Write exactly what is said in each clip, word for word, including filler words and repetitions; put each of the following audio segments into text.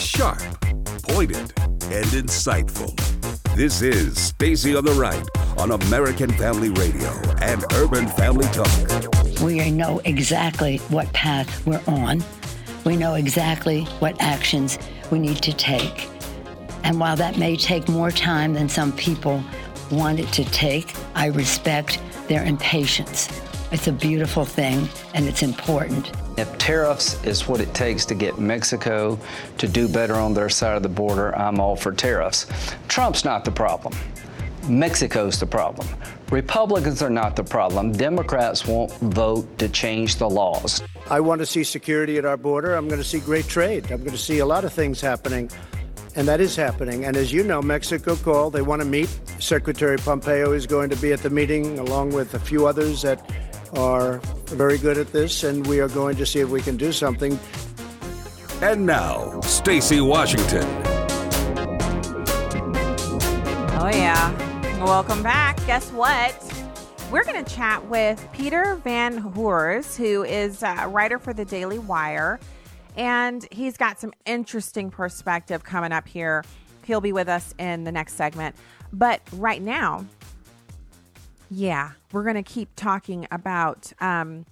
sharp, pointed, and insightful. This is Stacy on the Right on American Family Radio and Urban Family Talk. We know exactly what path we're on. We know exactly what actions we need to take. And while that may take more time than some people want it to take, I respect their impatience. It's a beautiful thing, and it's important. If tariffs is what it takes to get Mexico to do better on their side of the border, I'm all for tariffs. Trump's not the problem. Mexico's the problem. Republicans are not the problem. Democrats won't vote to change the laws. I want to see security at our border. I'm going to see great trade. I'm going to see a lot of things happening. And that is happening. And as you know, Mexico called. They want to meet. Secretary Pompeo is going to be at the meeting, along with a few others that are very good at this. And we are going to see if we can do something. And now, Stacy Washington. Oh, yeah. Welcome back. Guess what? We're going to chat with Peter Van Hoors, who is a writer for the Daily Wire. And he's got some interesting perspective coming up here. He'll be with us in the next segment. But right now, yeah, we're going to keep talking about, um,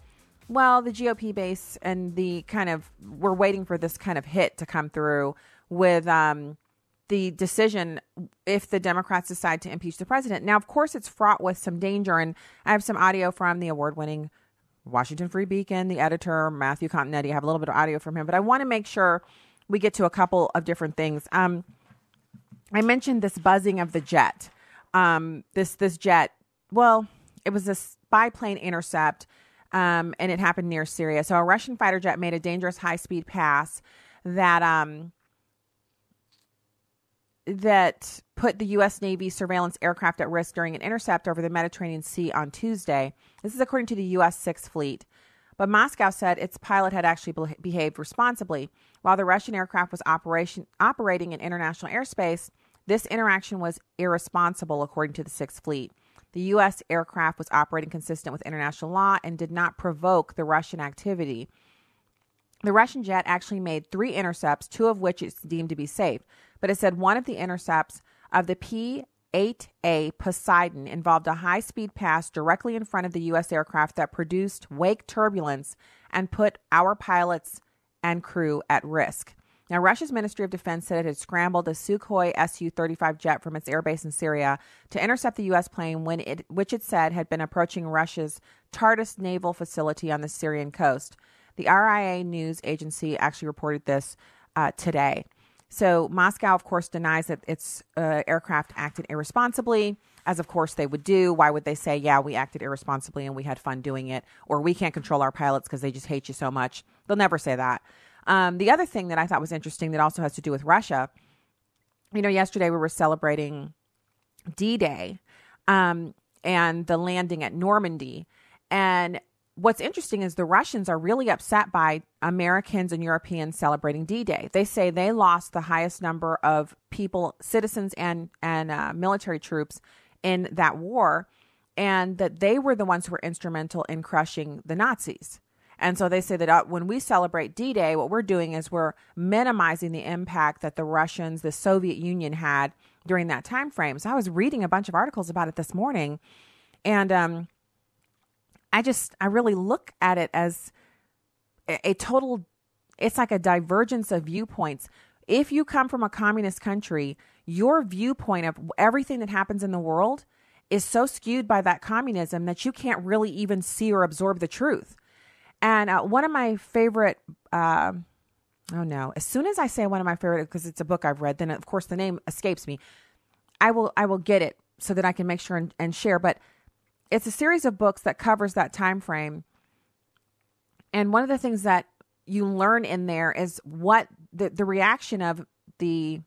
well, the G O P base and the kind of, we're waiting for this kind of hit to come through with um, the decision if the Democrats decide to impeach the president. Now, of course, it's fraught with some danger. And I have some audio from the award-winning Washington Free Beacon, the editor, Matthew Continetti. I have a little bit of audio from him, but I want to make sure we get to a couple of different things. Um, I mentioned this buzzing of the jet. Um, this this jet, well, it was a biplane intercept, um, and it happened near Syria. So a Russian fighter jet made a dangerous high-speed pass that um, that put the U S. Navy surveillance aircraft at risk during an intercept over the Mediterranean Sea on Tuesday. This is according to the U S sixth Fleet. But Moscow said its pilot had actually be- behaved responsibly. While the Russian aircraft was operation- operating in international airspace, this interaction was irresponsible, according to the sixth Fleet. The U S aircraft was operating consistent with international law and did not provoke the Russian activity. The Russian jet actually made three intercepts, two of which it's deemed to be safe. But it said one of the intercepts of the P eight A Poseidon involved a high-speed pass directly in front of the U S aircraft that produced wake turbulence and put our pilots and crew at risk. Now, Russia's Ministry of Defense said it had scrambled a Sukhoi S U thirty-five jet from its airbase in Syria to intercept the U S plane, when it, which it said had been approaching Russia's Tartus naval facility on the Syrian coast. The R I A news agency actually reported this uh, today. So Moscow, of course, denies that its uh, aircraft acted irresponsibly, as of course they would do. Why would they say, yeah, we acted irresponsibly and we had fun doing it, or we can't control our pilots because they just hate you so much? They'll never say that. Um, the other thing that I thought was interesting that also has to do with Russia, you know, yesterday we were celebrating D-Day um, and the landing at Normandy. And what's interesting is the Russians are really upset by Americans and Europeans celebrating D-Day. They say they lost the highest number of people, citizens and, and uh, military troops in that war, and that they were the ones who were instrumental in crushing the Nazis. And so they say that uh, when we celebrate D-Day, what we're doing is we're minimizing the impact that the Russians, the Soviet Union had during that time frame. So I was reading a bunch of articles about it this morning, and um I just, I really look at it as a, a total, it's like a divergence of viewpoints. If you come from a communist country, your viewpoint of everything that happens in the world is so skewed by that communism that you can't really even see or absorb the truth. And uh, one of my favorite, uh, oh no, as soon as I say one of my favorite, because it's a book I've read, then of course the name escapes me. I will, I will get it so that I can make sure and, and share, but it's a series of books that covers that time frame. And one of the things that you learn in there is what the, the reaction of the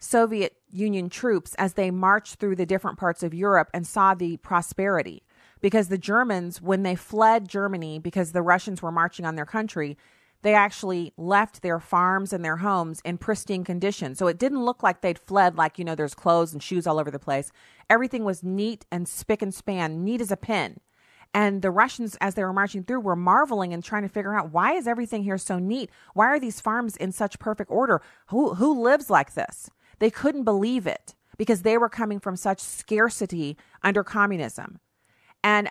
Soviet Union troops as they marched through the different parts of Europe and saw the prosperity. Because the Germans, when they fled Germany because the Russians were marching on their country, they actually left their farms and their homes in pristine condition. So it didn't look like they'd fled, like, you know, there's clothes and shoes all over the place. Everything was neat and spick and span, neat as a pin. And the Russians, as they were marching through, were marveling and trying to figure out, why is everything here so neat? Why are these farms in such perfect order? Who who lives like this? They couldn't believe it because they were coming from such scarcity under communism. And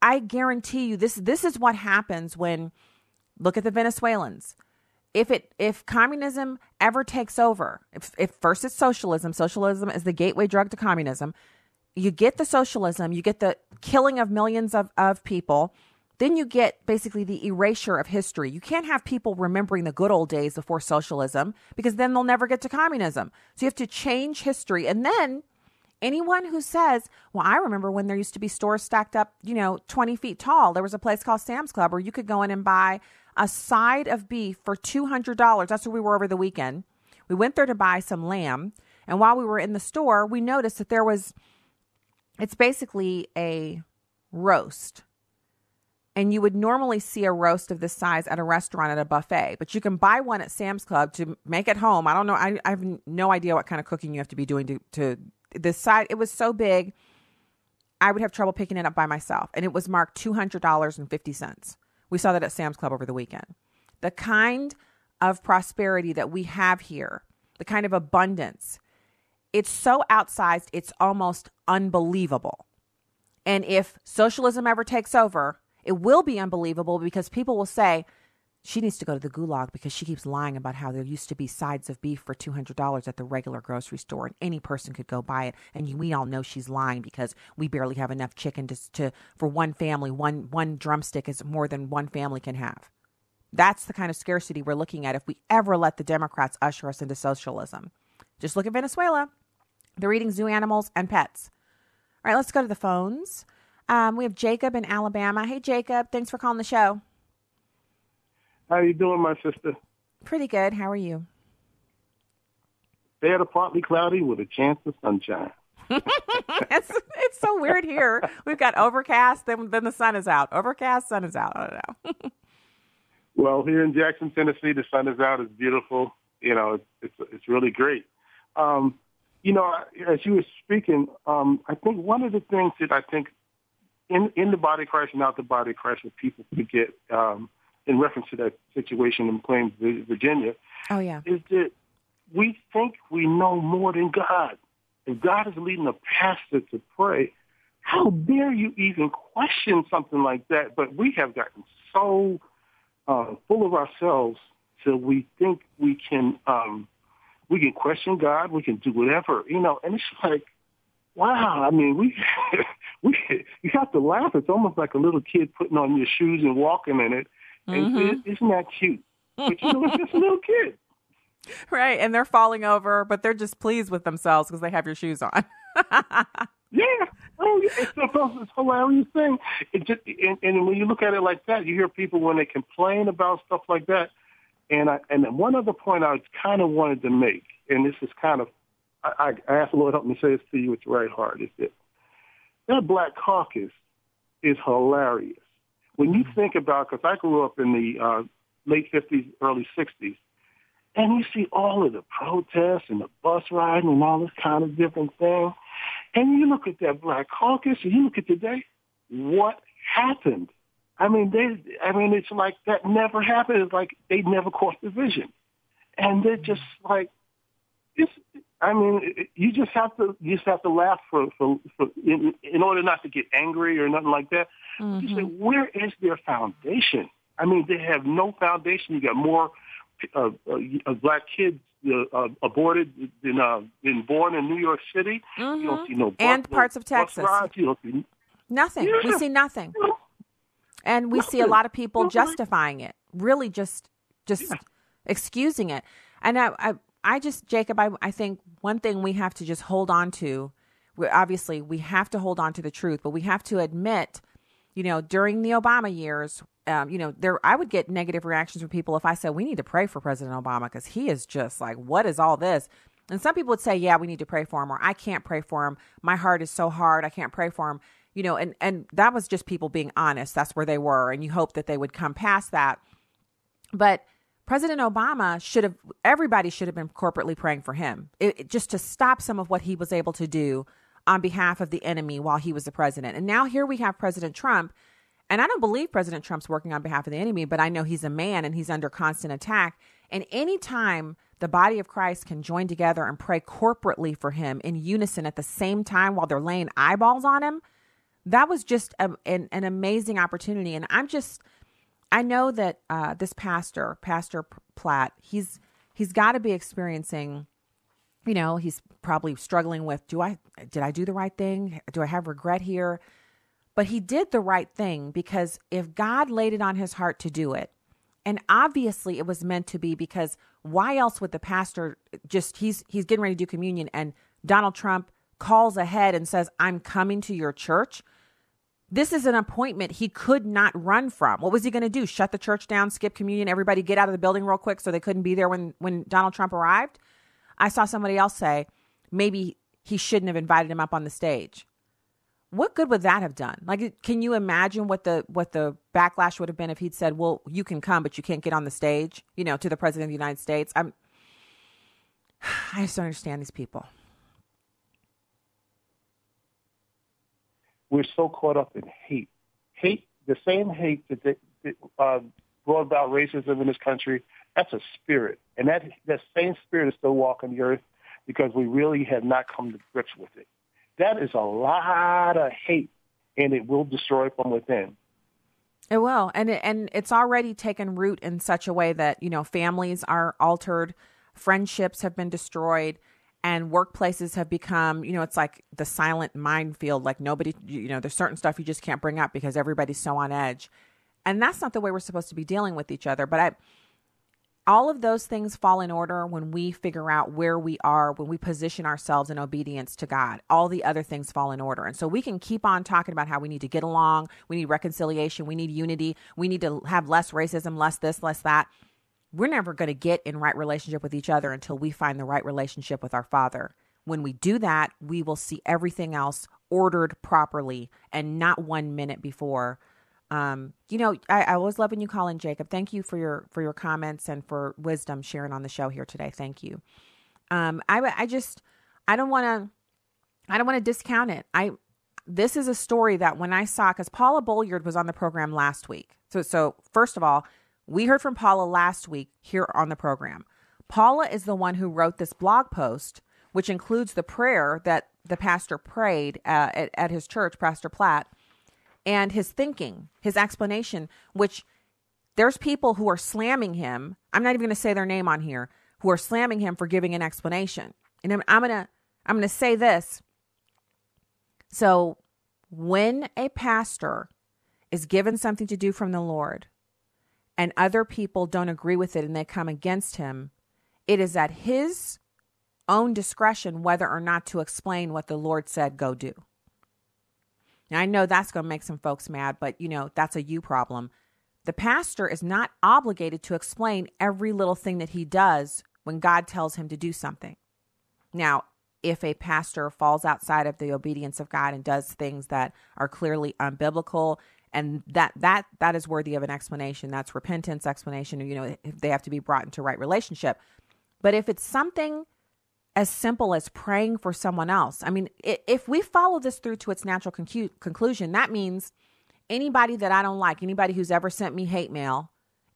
I guarantee you this, this is what happens when, look at the Venezuelans. If it if communism ever takes over, if, if first it's socialism, socialism is the gateway drug to communism. You get the socialism, you get the killing of millions of, of people, then you get basically the erasure of history. You can't have people remembering the good old days before socialism because then they'll never get to communism. So you have to change history. And then anyone who says, well, I remember when there used to be stores stacked up, you know, twenty feet tall, there was a place called Sam's Club where you could go in and buy a side of beef for two hundred dollars. That's where we were over the weekend. We went there to buy some lamb. And while we were in the store, we noticed that there was, it's basically a roast. And you would normally see a roast of this size at a restaurant at a buffet, but you can buy one at Sam's Club to make at home. I don't know. I, I have no idea what kind of cooking you have to be doing to, to this side. It was so big, I would have trouble picking it up by myself. And it was marked two hundred dollars and fifty cents. We saw that at Sam's Club over the weekend. The kind of prosperity that we have here, the kind of abundance, it's so outsized, it's almost unbelievable. And if socialism ever takes over, it will be unbelievable because people will say, she needs to go to the gulag because she keeps lying about how there used to be sides of beef for two hundred dollars at the regular grocery store and any person could go buy it. And we all know she's lying because we barely have enough chicken to, to for one family. One, one drumstick is more than one family can have. That's the kind of scarcity we're looking at if we ever let the Democrats usher us into socialism. Just look at Venezuela. They're eating zoo animals and pets. All right, let's go to the phones. Um, we have Jacob in Alabama. Hey, Jacob, thanks for calling the show. How you doing, my sister? Pretty good. How are you? Fair to partly cloudy with a chance of sunshine. it's, it's so weird here. We've got overcast, then, then the sun is out. Overcast, sun is out. I don't know. Well, here in Jackson, Tennessee, the sun is out. It's beautiful. You know, it's it's, it's really great. Um You know, as you were speaking, um, I think one of the things that I think in, in the body crash and out the body crash that people forget um, in reference to that situation in Plains, Virginia, oh, yeah. is that we think we know more than God. If God is leading a pastor to pray, how dare you even question something like that? But we have gotten so uh, full of ourselves till we think we can um, – we can question God. We can do whatever, you know. And it's like, wow. I mean, we we you have to laugh. It's almost like a little kid putting on your shoes and walking in it. And mm-hmm. it, isn't that cute? But you know, it's just a little kid, right? And they're falling over, but they're just pleased with themselves because they have your shoes on. Yeah, oh, yeah. It's this hilarious thing. It just and, and when you look at it like that, you hear people when they complain about stuff like that. And I, and one other point I kind of wanted to make, and this is kind of, I, I ask the Lord help me say this to you with your right heart, is that that Black Caucus is hilarious. When you think about, because I grew up in the uh, late fifties, early sixties, and you see all of the protests and the bus riding and all this kind of different thing, and you look at that Black Caucus, and you look at today, what happened? I mean, they. I mean, it's like that never happened. It's like they never caught the vision, and they're just like, it's, I mean, it, you just have to, you just have to laugh for, for, for in, in order not to get angry or nothing like that. Mm-hmm. You say, where is their foundation? I mean, they have no foundation. You got more uh, uh, black kids uh, uh, aborted than uh, than born in New York City. Mm-hmm. You don't see no bus, and parts no of Texas. Rides. You don't see nothing. Yeah. We see nothing. You know, and we see a lot of people justifying it, really just just yeah. excusing it. And I, I, I just, Jacob, I, I think one thing we have to just hold on to, we, obviously we have to hold on to the truth, but we have to admit, you know, during the Obama years, um, you know, there I would get negative reactions from people if I said, we need to pray for President Obama because he is just like, what is all this? And some people would say, yeah, we need to pray for him, or I can't pray for him. My heart is so hard. I can't pray for him. You know, and, and that was just people being honest. That's where they were. And you hope that they would come past that. But President Obama should have, everybody should have been corporately praying for him, it, it, just to stop some of what he was able to do on behalf of the enemy while he was the president. And now here we have President Trump. And I don't believe President Trump's working on behalf of the enemy, but I know he's a man and he's under constant attack. And any time the body of Christ can join together and pray corporately for him in unison at the same time while they're laying eyeballs on him, that was just a, an, an amazing opportunity. And I'm just, I know that uh, this pastor, Pastor Platt, he's he's got to be experiencing, you know, he's probably struggling with, do I, did I do the right thing? Do I have regret here? But he did the right thing, because if God laid it on his heart to do it, and obviously it was meant to be, because why else would the pastor just, he's he's getting ready to do communion and Donald Trump calls ahead and says, I'm coming to your church. This is an appointment he could not run from. What was he going to do? Shut the church down, skip communion, everybody get out of the building real quick so they couldn't be there when, when Donald Trump arrived? I saw somebody else say, maybe he shouldn't have invited him up on the stage. What good would that have done? Like, can you imagine what the what the backlash would have been if he'd said, well, you can come, but you can't get on the stage, you know, to the president of the United States? I'm, I just don't understand these people. We're so caught up in hate. Hate, the same hate that, that, that uh, brought about racism in this country, that's a spirit. And that, that same spirit is still walking the earth, because we really have not come to grips with it. That is a lot of hate, and it will destroy from within. It will, and it, and it's already taken root in such a way that, you know, families are altered, friendships have been destroyed, and workplaces have become, you know, it's like the silent minefield. Like nobody, you know, there's certain stuff you just can't bring up because everybody's so on edge, and that's not the way we're supposed to be dealing with each other. But I, all of those things fall in order when we figure out where we are, when we position ourselves in obedience to God. All the other things fall in order. And so we can keep on talking about how we need to get along, we need reconciliation, we need unity, we need to have less racism, less this, less that. We're never going to get in right relationship with each other until we find the right relationship with our Father. When we do that, we will see everything else ordered properly and not one minute before. Um, you know, I, I was loving you, Colin Jacob. Thank you for your, for your comments and for wisdom sharing on the show here today. Thank you. Um, I, I just, I don't want to, I don't want to discount it. I, this is a story that when I saw, cause Paula Bolliard was on the program last week. So, so first of all, we heard from Paula last week here on the program. Paula is the one who wrote this blog post, which includes the prayer that the pastor prayed uh, at, at his church, Pastor Platt. And his thinking, his explanation, which there's people who are slamming him. I'm not even going to say their name on here, who are slamming him for giving an explanation. And I'm, I'm going to I'm going to say this. So when a pastor is given something to do from the Lord and other people don't agree with it and they come against him, it is at his own discretion whether or not to explain what the Lord said, go do. Now, I know that's going to make some folks mad, but, you know, that's a you problem. The pastor is not obligated to explain every little thing that he does when God tells him to do something. Now, if a pastor falls outside of the obedience of God and does things that are clearly unbiblical, and that that that is worthy of an explanation, that's repentance, explanation, you know, they have to be brought into right relationship. But if it's something as simple as praying for someone else. I mean, if we follow this through to its natural concu- conclusion, that means anybody that I don't like, anybody who's ever sent me hate mail,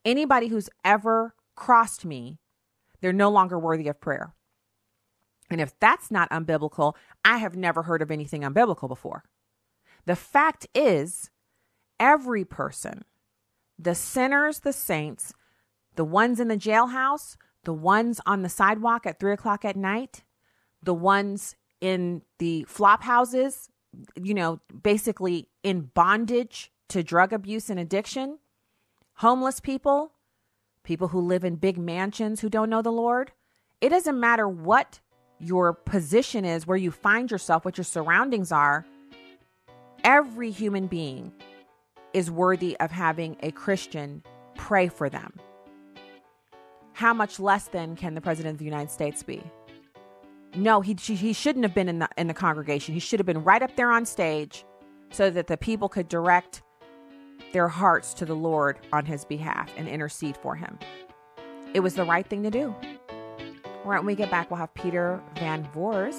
anybody who's ever crossed me, they're no longer worthy of prayer. And if that's not unbiblical, I have never heard of anything unbiblical before. The fact is, every person, the sinners, the saints, the ones in the jailhouse, the ones on the sidewalk at three o'clock at night, the ones in the flop houses, you know, basically in bondage to drug abuse and addiction, homeless people, people who live in big mansions who don't know the Lord. It doesn't matter what your position is, where you find yourself, what your surroundings are. Every human being is worthy of having a Christian pray for them. How much less then can the president of the United States be? No, he he shouldn't have been in the in the congregation. He should have been right up there on stage so that the people could direct their hearts to the Lord on his behalf and intercede for him. It was the right thing to do. All right, when we get back, we'll have Peter Van Hoors.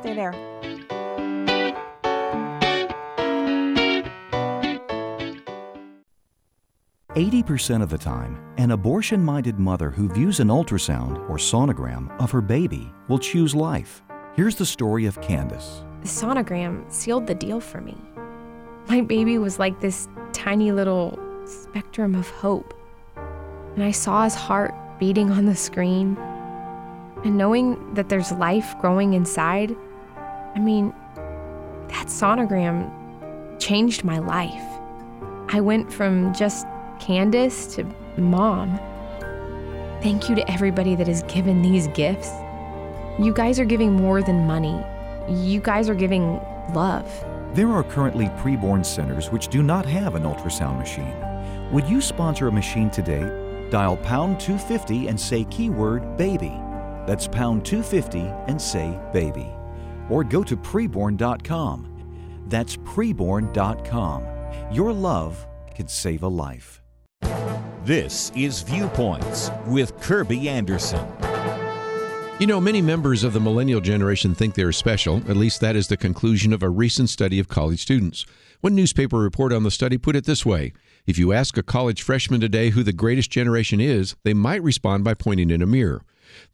Stay there. eighty percent of the time, an abortion-minded mother who views an ultrasound or sonogram of her baby will choose life. Here's the story of Candace. The sonogram sealed the deal for me. My baby was like this tiny little spectrum of hope. And I saw his heart beating on the screen. And knowing that there's life growing inside, I mean, that sonogram changed my life. I went from just Candace to mom. Thank you to everybody that has given these gifts. You guys are giving more than money. You guys are giving love. There are currently preborn centers which do not have an ultrasound machine. Would you sponsor a machine today? Dial pound two fifty and say keyword baby. That's pound two fifty and say baby. Or go to preborn dot com. That's preborn dot com. Your love could save a life. This is Viewpoints with Kirby Anderson. You know, many members of the millennial generation think they're special. At least that is the conclusion of a recent study of college students. One newspaper report on the study put it this way. If you ask a college freshman today who the greatest generation is, they might respond by pointing in a mirror.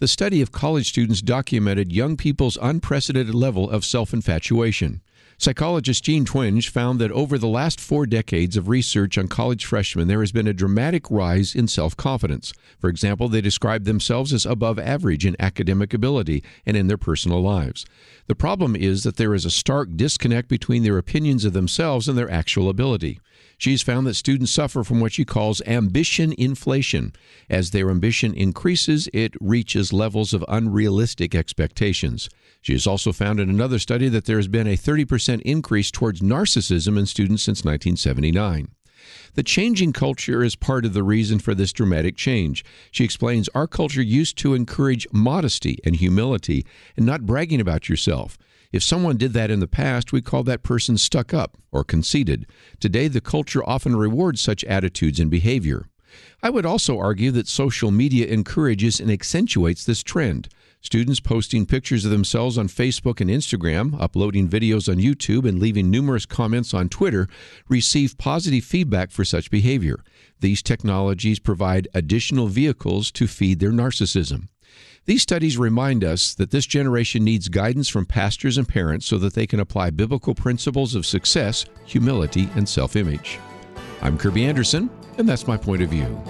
The study of college students documented young people's unprecedented level of self-infatuation. Psychologist Gene Twenge found that over the last four decades of research on college freshmen, there has been a dramatic rise in self-confidence. For example, they describe themselves as above average in academic ability and in their personal lives. The problem is that there is a stark disconnect between their opinions of themselves and their actual ability. She's found that students suffer from what she calls ambition inflation. As their ambition increases, it reaches levels of unrealistic expectations. She has also found in another study that there has been a thirty percent increase towards narcissism in students since nineteen seventy-nine. The changing culture is part of the reason for this dramatic change. She explains, our culture used to encourage modesty and humility and not bragging about yourself. If someone did that in the past, we called that person stuck up or conceited. Today, the culture often rewards such attitudes and behavior. I would also argue that social media encourages and accentuates this trend. Students posting pictures of themselves on Facebook and Instagram, uploading videos on YouTube, and leaving numerous comments on Twitter receive positive feedback for such behavior. These technologies provide additional vehicles to feed their narcissism. These studies remind us that this generation needs guidance from pastors and parents so that they can apply biblical principles of success, humility, and self-image. I'm Kirby Anderson, and that's my point of view.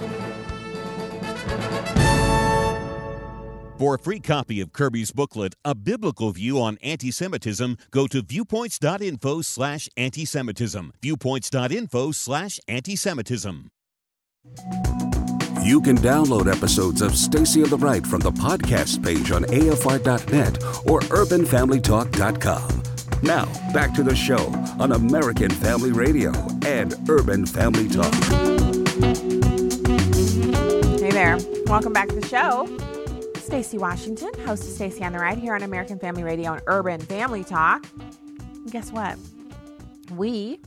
For a free copy of Kirby's booklet, A Biblical View on Anti-Semitism, go to viewpoints.info slash anti-Semitism. Viewpoints.info slash anti-Semitism. You can download episodes of Stacy on the Right from the podcast page on A F R dot net or urban family talk dot com. Now, back to the show on American Family Radio and Urban Family Talk. Hey there. Welcome back to the show. Stacy Washington, host of Stacy on the Right here on American Family Radio and Urban Family Talk. And guess what? We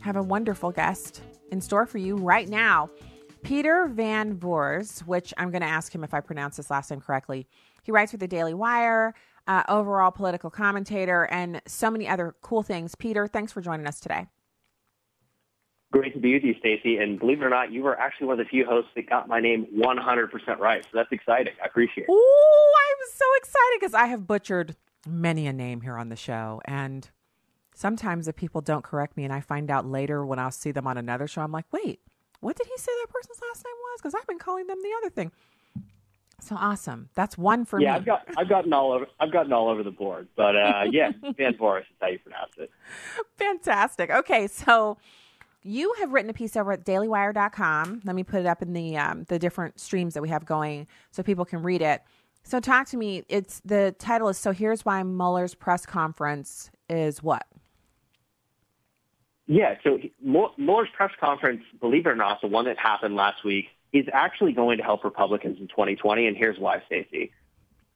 have a wonderful guest in store for you right now. Peter Van Hoors, which I'm going to ask him if I pronounce his last name correctly. He writes for the Daily Wire, uh, overall political commentator, and so many other cool things. Peter, thanks for joining us today. Great to be with you, Stacey. And believe it or not, you were actually one of the few hosts that got my name one hundred percent right. So that's exciting. I appreciate it. Oh, I'm so excited because I have butchered many a name here on the show. And sometimes the people don't correct me, and I find out later when I'll see them on another show, I'm like, wait. What did he say that person's last name was? Because I've been calling them the other thing. So awesome! That's one for yeah, me. Yeah, I've got I've gotten all over I've gotten all over the board, but uh, yeah, Van Hoors is how you pronounce it. Fantastic. Okay, so you have written a piece over at daily wire dot com. Let me put it up in the um, the different streams that we have going so people can read it. So talk to me. It's the title is so here's why Mueller's press conference is what. Yeah, so Mueller's press conference, believe it or not, the one that happened last week, is actually going to help Republicans in twenty twenty, and here's why, Stacey.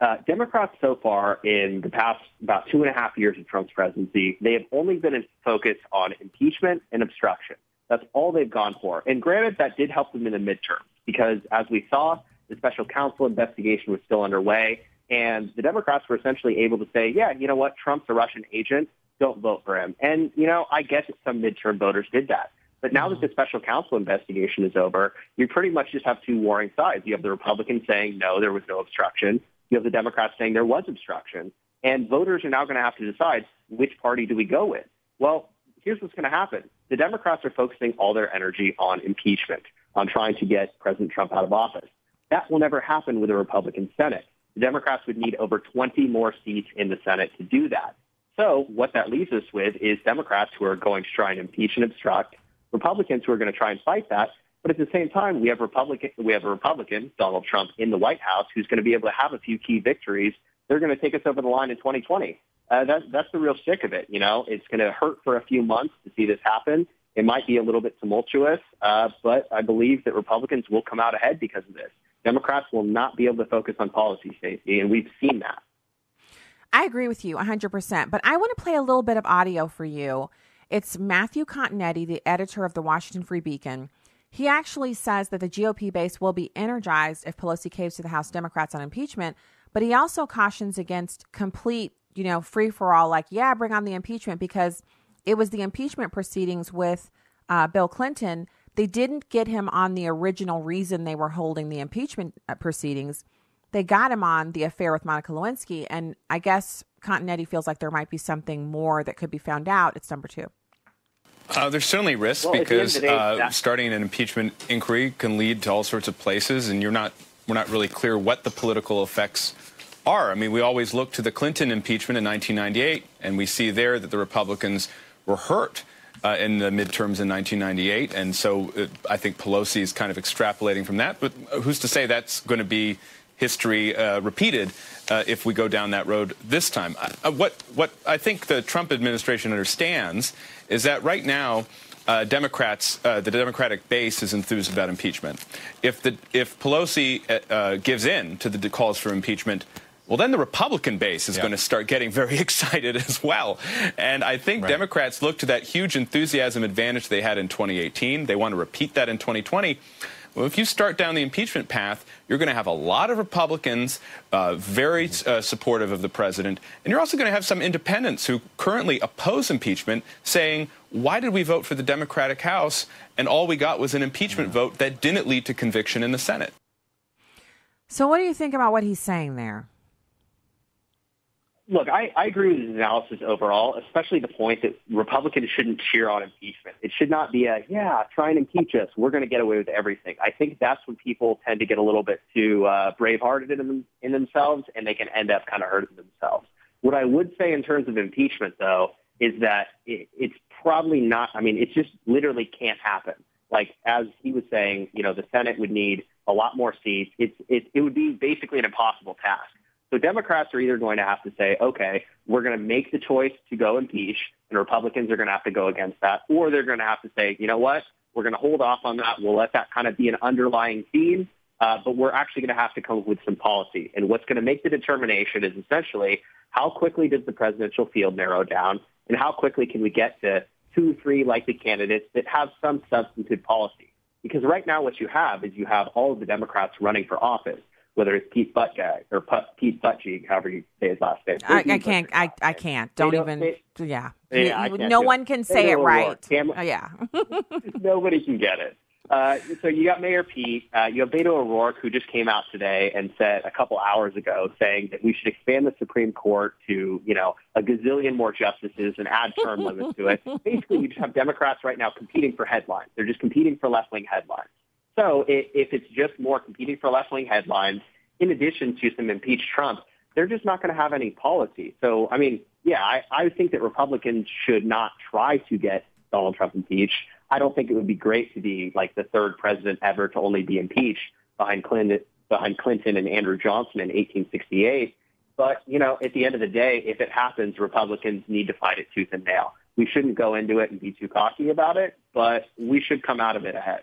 Uh, Democrats so far in the past about two and a half years of Trump's presidency, they have only been focused on impeachment and obstruction. That's all they've gone for. And granted, that did help them in the midterm because, as we saw, the special counsel investigation was still underway, and the Democrats were essentially able to say, yeah, you know what, Trump's a Russian agent. Don't vote for him. And, you know, I guess some midterm voters did that. But now that the special counsel investigation is over, you pretty much just have two warring sides. You have the Republicans saying, no, there was no obstruction. You have the Democrats saying there was obstruction. And voters are now going to have to decide, which party do we go with? Well, here's what's going to happen. The Democrats are focusing all their energy on impeachment, on trying to get President Trump out of office. That will never happen with a Republican Senate. The Democrats would need over twenty more seats in the Senate to do that. So what that leaves us with is Democrats who are going to try and impeach and obstruct, Republicans who are going to try and fight that. But at the same time, we have Republican, we have a Republican, Donald Trump, in the White House who's going to be able to have a few key victories. They're going to take us over the line in twenty twenty. Uh, that, that's the real stick of it. You know, it's going to hurt for a few months to see this happen. It might be a little bit tumultuous, uh, but I believe that Republicans will come out ahead because of this. Democrats will not be able to focus on policy, Stacey, and we've seen that. I agree with you one hundred percent, but I want to play a little bit of audio for you. It's Matthew Continetti, the editor of the Washington Free Beacon. He actually says that the G O P base will be energized if Pelosi caves to the House Democrats on impeachment, but he also cautions against complete, you know, free-for-all, like, yeah, bring on the impeachment, because it was the impeachment proceedings with uh, Bill Clinton. They didn't get him on the original reason they were holding the impeachment proceedings. They got him on the affair with Monica Lewinsky. And I guess Continetti feels like there might be something more that could be found out. It's number two. Uh, there's certainly risks well, because day, uh, yeah. starting an impeachment inquiry can lead to all sorts of places. And you're not we're not really clear what the political effects are. I mean, we always look to the Clinton impeachment in nineteen ninety-eight, and we see there that the Republicans were hurt Uh, in the midterms in nineteen ninety-eight. And so uh, I think Pelosi is kind of extrapolating from that. But who's to say that's going to be history uh, repeated uh, if we go down that road this time? Uh, what, what I think the Trump administration understands is that right now, uh, Democrats, uh, the Democratic base is enthused about impeachment. If, the, if Pelosi uh, gives in to the calls for impeachment, well, then the Republican base is yeah. going to start getting very excited as well. And I think right. Democrats look to that huge enthusiasm advantage they had in twenty eighteen. They want to repeat that in twenty twenty. Well, if you start down the impeachment path, you're going to have a lot of Republicans uh, very uh, supportive of the president. And you're also going to have some independents who currently oppose impeachment saying, why did we vote for the Democratic House? And all we got was an impeachment yeah. vote that didn't lead to conviction in the Senate. So what do you think about what he's saying there? Look, I, I agree with his analysis overall, especially the point that Republicans shouldn't cheer on impeachment. It should not be a, yeah, try and impeach us. We're going to get away with everything. I think that's when people tend to get a little bit too uh, brave-hearted in, them, in themselves, and they can end up kind of hurting themselves. What I would say in terms of impeachment, though, is that it, it's probably not – I mean, it just literally can't happen. Like, as he was saying, you know, the Senate would need a lot more seats. It's, it, it would be basically an impossible task. So Democrats are either going to have to say, okay, we're going to make the choice to go impeach, and Republicans are going to have to go against that, or they're going to have to say, you know what, we're going to hold off on that. We'll let that kind of be an underlying theme, uh, but we're actually going to have to come up with some policy. And what's going to make the determination is essentially how quickly does the presidential field narrow down, and how quickly can we get to two, three likely candidates that have some substantive policy? Because right now what you have is you have all of the Democrats running for office, whether it's Pete Buttigieg or Pete Buttigieg, however you say his last name. I, I can't. I, I can't. Don't, don't even. They, yeah. yeah you, no one it. can say it right. Cam- oh, yeah. Nobody can get it. Uh, so you got Mayor Pete. Uh, you have Beto O'Rourke, who just came out today and said a couple hours ago saying that we should expand the Supreme Court to, you know, a gazillion more justices and add term limits to it. Basically, you just have Democrats right now competing for headlines. They're just competing for left-wing headlines. So if it's just more competing for left-wing headlines, in addition to some impeach Trump, they're just not going to have any policy. So, I mean, yeah, I, I think that Republicans should not try to get Donald Trump impeached. I don't think it would be great to be like the third president ever to only be impeached behind Clinton, behind Clinton and Andrew Johnson in eighteen sixty-eight. But, you know, at the end of the day, if it happens, Republicans need to fight it tooth and nail. We shouldn't go into it and be too cocky about it, but we should come out of it ahead.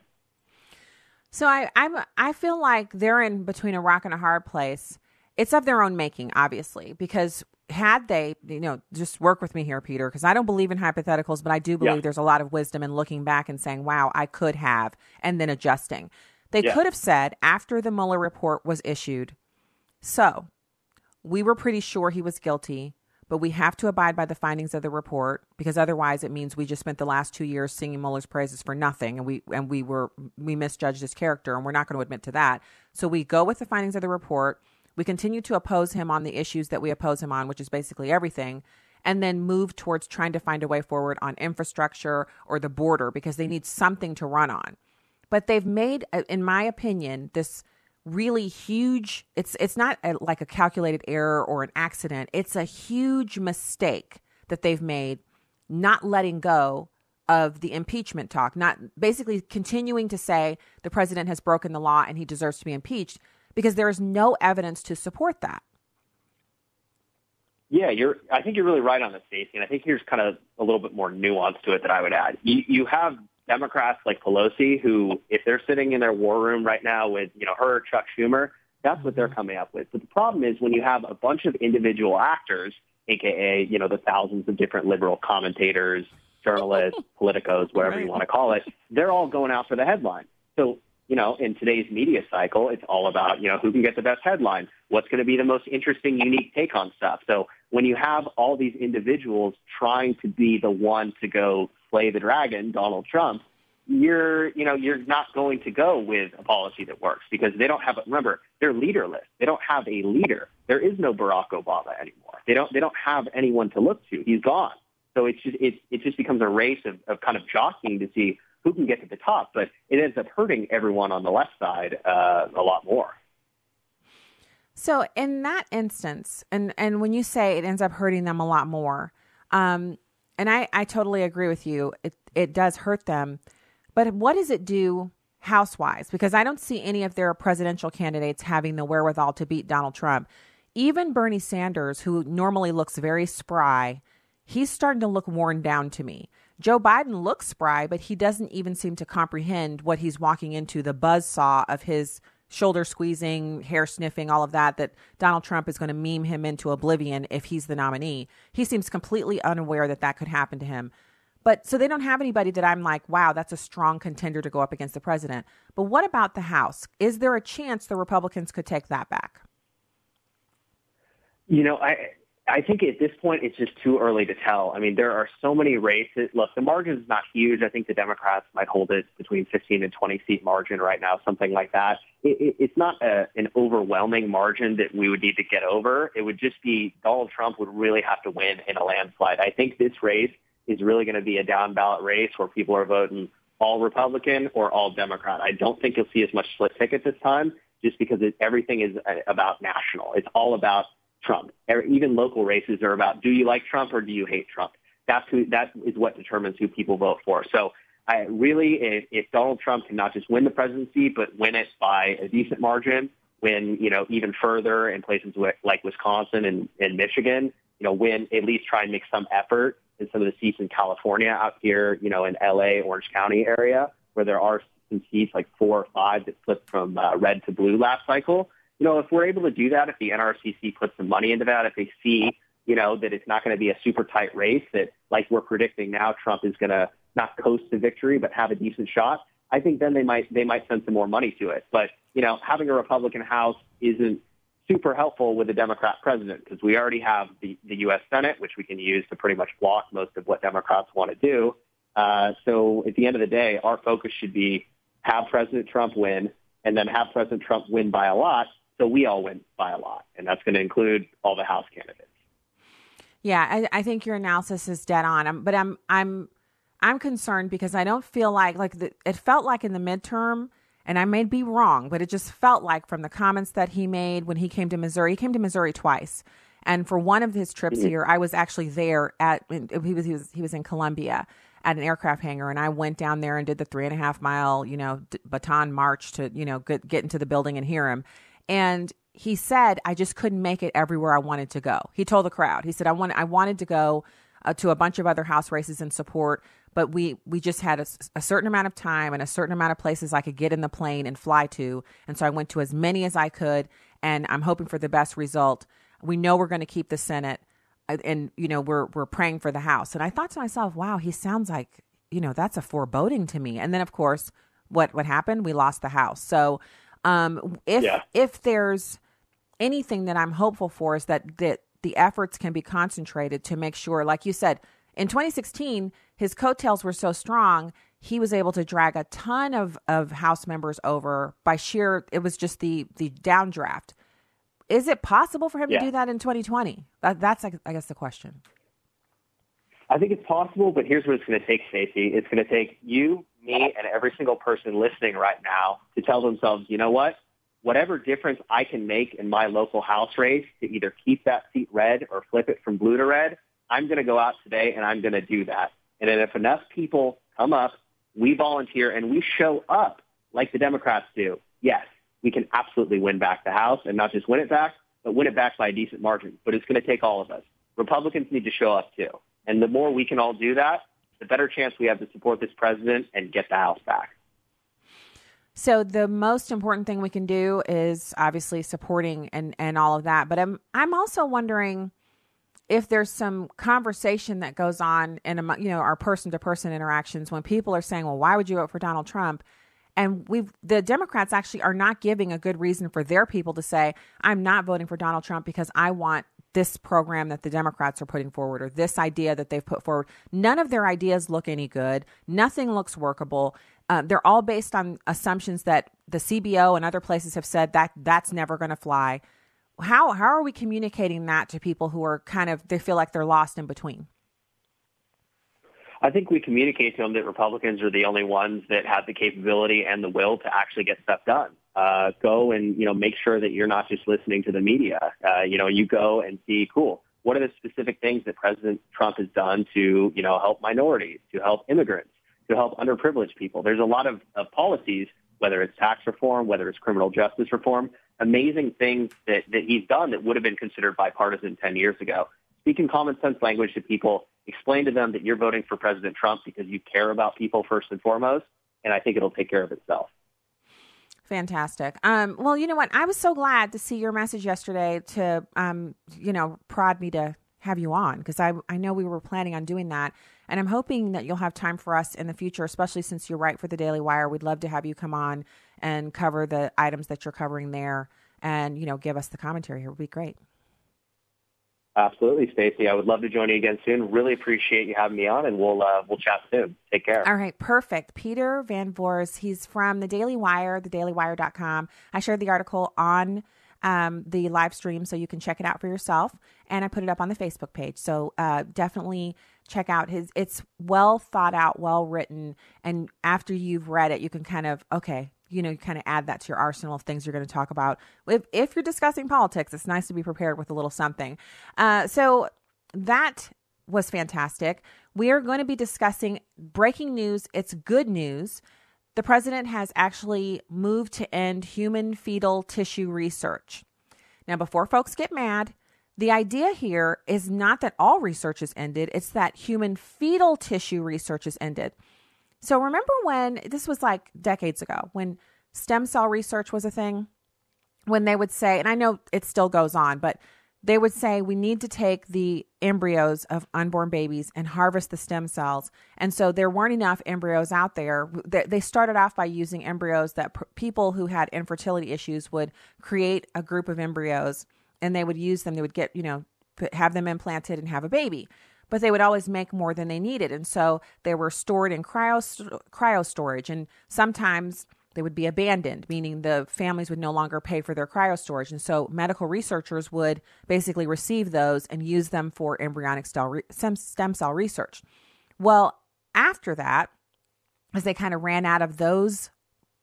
So I I'm, I feel like they're in between a rock and a hard place. It's of their own making, obviously, because had they, you know, just work with me here, Peter, because I don't believe in hypotheticals, but I do believe yeah. there's a lot of wisdom in looking back and saying, wow, I could have, and then adjusting. They yeah. could have said after the Mueller report was issued, so we were pretty sure he was guilty, but we have to abide by the findings of the report, because otherwise it means we just spent the last two years singing Mueller's praises for nothing, and we and we were we misjudged his character, and we're not going to admit to that. So we go with the findings of the report. We continue to oppose him on the issues that we oppose him on, which is basically everything, and then move towards trying to find a way forward on infrastructure or the border, because they need something to run on. But they've made, in my opinion, this really huge, it's it's not a, like a calculated error or an accident. It's a huge mistake that they've made, not letting go of the impeachment talk, not basically continuing to say the president has broken the law and he deserves to be impeached, because there is no evidence to support that. Yeah, you're. I think you're really right on this, Stacey, and I think here's kind of a little bit more nuance to it that I would add. You, you have Democrats like Pelosi, who, if they're sitting in their war room right now with, you know, her or Chuck Schumer, that's what they're coming up with. But the problem is when you have a bunch of individual actors, a k a, you know, the thousands of different liberal commentators, journalists, politicos, whatever right. you want to call it, they're all going out for the headline. So, you know, in today's media cycle, it's all about, you know, who can get the best headline, what's going to be the most interesting, unique take on stuff. So when you have all these individuals trying to be the one to go play the dragon, Donald Trump, you're, you know, you're not going to go with a policy that works, because they don't have, a, remember, they're leaderless. They don't have a leader. There is no Barack Obama anymore. They don't, they don't have anyone to look to. He's gone. So it's just, it, it just becomes a race of, of kind of jockeying to see who can get to the top, but it ends up hurting everyone on the left side uh, a lot more. So in that instance, and, and when you say it ends up hurting them a lot more, um, and I, I totally agree with you, it, it does hurt them, but what does it do housewise? Because I don't see any of their presidential candidates having the wherewithal to beat Donald Trump. Even Bernie Sanders, who normally looks very spry, he's starting to look worn down to me. Joe Biden looks spry, but he doesn't even seem to comprehend what he's walking into, the buzzsaw of his shoulder squeezing, hair sniffing, all of that, that Donald Trump is going to meme him into oblivion if he's the nominee. He seems completely unaware that that could happen to him. But so they don't have anybody that I'm like, wow, that's a strong contender to go up against the president. But what about the House? Is there a chance the Republicans could take that back? You know, I... I think at this point, it's just too early to tell. I mean, there are so many races. Look, the margin is not huge. I think the Democrats might hold it between fifteen and twenty seat margin right now, something like that. It, it, it's not a, an overwhelming margin that we would need to get over. It would just be Donald Trump would really have to win in a landslide. I think this race is really going to be a down ballot race where people are voting all Republican or all Democrat. I don't think you'll see as much split ticket this time, just because it, everything is about national. It's all about Trump. Even local races are about, do you like Trump or do you hate Trump? That's who, that is what determines who people vote for. So I really, if, if Donald Trump can not just win the presidency, but win it by a decent margin, win, you know, even further in places like Wisconsin and, and Michigan, you know, win, at least try and make some effort in some of the seats in California out here, you know, in L A, Orange County area, where there are some seats like four or five that flipped from uh, red to blue last cycle. You know, if we're able to do that, if the N R C C puts some money into that, if they see, you know, that it's not going to be a super tight race, that like we're predicting now, Trump is going to not coast to victory, but have a decent shot, I think then they might they might send some more money to it. But, you know, having a Republican House isn't super helpful with a Democrat president, because we already have the, the U S Senate, which we can use to pretty much block most of what Democrats want to do. Uh, so at the end of the day, our focus should be have President Trump win, and then have President Trump win by a lot. So we all win by a lot, and that's going to include all the House candidates. Yeah, I, I think your analysis is dead on. I'm, but I'm I'm I'm concerned because I don't feel like like the, it felt like in the midterm, and I may be wrong, but it just felt like from the comments that he made when he came to Missouri, he came to Missouri twice, and for one of his trips mm-hmm. here, I was actually there at he was he was he was in Columbia at an aircraft hangar, and I went down there and did the three and a half mile you know baton march to you know get, get into the building and hear him. And he said, I just couldn't make it everywhere I wanted to go. He told the crowd. He said, I want, I wanted to go uh, to a bunch of other House races and support, but we, we just had a, a certain amount of time and a certain amount of places I could get in the plane and fly to. And so I went to as many as I could, and I'm hoping for the best result. We know we're going to keep the Senate, and, you know, we're, we're praying for the House. And I thought to myself, wow, he sounds like, you know, that's a foreboding to me. And then, of course, what, what happened? We lost the House. So Um, if, yeah. if there's anything that I'm hopeful for is that, that the efforts can be concentrated to make sure, like you said, in twenty sixteen, his coattails were so strong, he was able to drag a ton of, of House members over by sheer, it was just the the downdraft. Is it possible for him yeah. to do that in twenty twenty? That, that's, I guess, the question. I think it's possible, but here's what it's going to take, Stacey. It's going to take you, me, and every single person listening right now to tell themselves, you know what? Whatever difference I can make in my local House race to either keep that seat red or flip it from blue to red, I'm going to go out today and I'm going to do that. And then if enough people come up, we volunteer and we show up like the Democrats do, yes, we can absolutely win back the House, and not just win it back, but win it back by a decent margin. But it's going to take all of us. Republicans need to show up too. And the more we can all do that, the better chance we have to support this president and get the House back. So the most important thing we can do is obviously supporting and, and all of that. But I'm I'm also wondering if there's some conversation that goes on in, you know, our person-to-person interactions when people are saying, well, why would you vote for Donald Trump? And we've the Democrats actually are not giving a good reason for their people to say, I'm not voting for Donald Trump because I want this program that the Democrats are putting forward or this idea that they've put forward. None of their ideas look any good. Nothing looks workable. Uh, they're all based on assumptions that the C B O and other places have said that that's never going to fly. How how are we communicating that to people who are kind of, they feel like they're lost in between? I think we communicate to them that Republicans are the only ones that have the capability and the will to actually get stuff done. Uh, go and, you know, make sure that you're not just listening to the media. Uh, you know, you go and see, cool, what are the specific things that President Trump has done to, you know, help minorities, to help immigrants, to help underprivileged people? There's a lot of, of policies, whether it's tax reform, whether it's criminal justice reform, amazing things that, that he's done that would have been considered bipartisan ten years ago. Speak in common sense language to people. Explain to them that you're voting for President Trump because you care about people first and foremost, and I think it'll take care of itself. Fantastic. Um, well, you know what? I was so glad to see your message yesterday to, um, you know, prod me to have you on because I, I know we were planning on doing that, and I'm hoping that you'll have time for us in the future, especially since you write for the Daily Wire. We'd love to have you come on and cover the items that you're covering there and, you know, give us the commentary. It would be great. Absolutely, Stacey. I would love to join you again soon. Really appreciate you having me on, and we'll uh, we'll chat soon. Take care. All right, perfect. Peter Van Hoors, he's from the Daily Wire, the daily wire dot com. I shared the article on um, the live stream, so you can check it out for yourself, and I put it up on the Facebook page. So uh, definitely check out his. It's well thought out, well written, and after you've read it, you can kind of okay. you know, you kind of add that to your arsenal of things you're going to talk about. If, if you're discussing politics, it's nice to be prepared with a little something. Uh, so that was fantastic. We are going to be discussing breaking news. It's good news. The president has actually moved to end human fetal tissue research. Now, before folks get mad, the idea here is not that all research is ended. It's that human fetal tissue research is ended. So remember when, this was like decades ago, when stem cell research was a thing, when they would say, and I know it still goes on, but they would say we need to take the embryos of unborn babies and harvest the stem cells. And so there weren't enough embryos out there. They started off by using embryos that pr- people who had infertility issues would create a group of embryos and they would use them. They would get, you know, have them implanted and have a baby. But they would always make more than they needed. And so they were stored in cryo, cryo storage. And sometimes they would be abandoned, meaning the families would no longer pay for their cryo storage. And so medical researchers would basically receive those and use them for embryonic stem cell research. Well, after that, as they kind of ran out of those,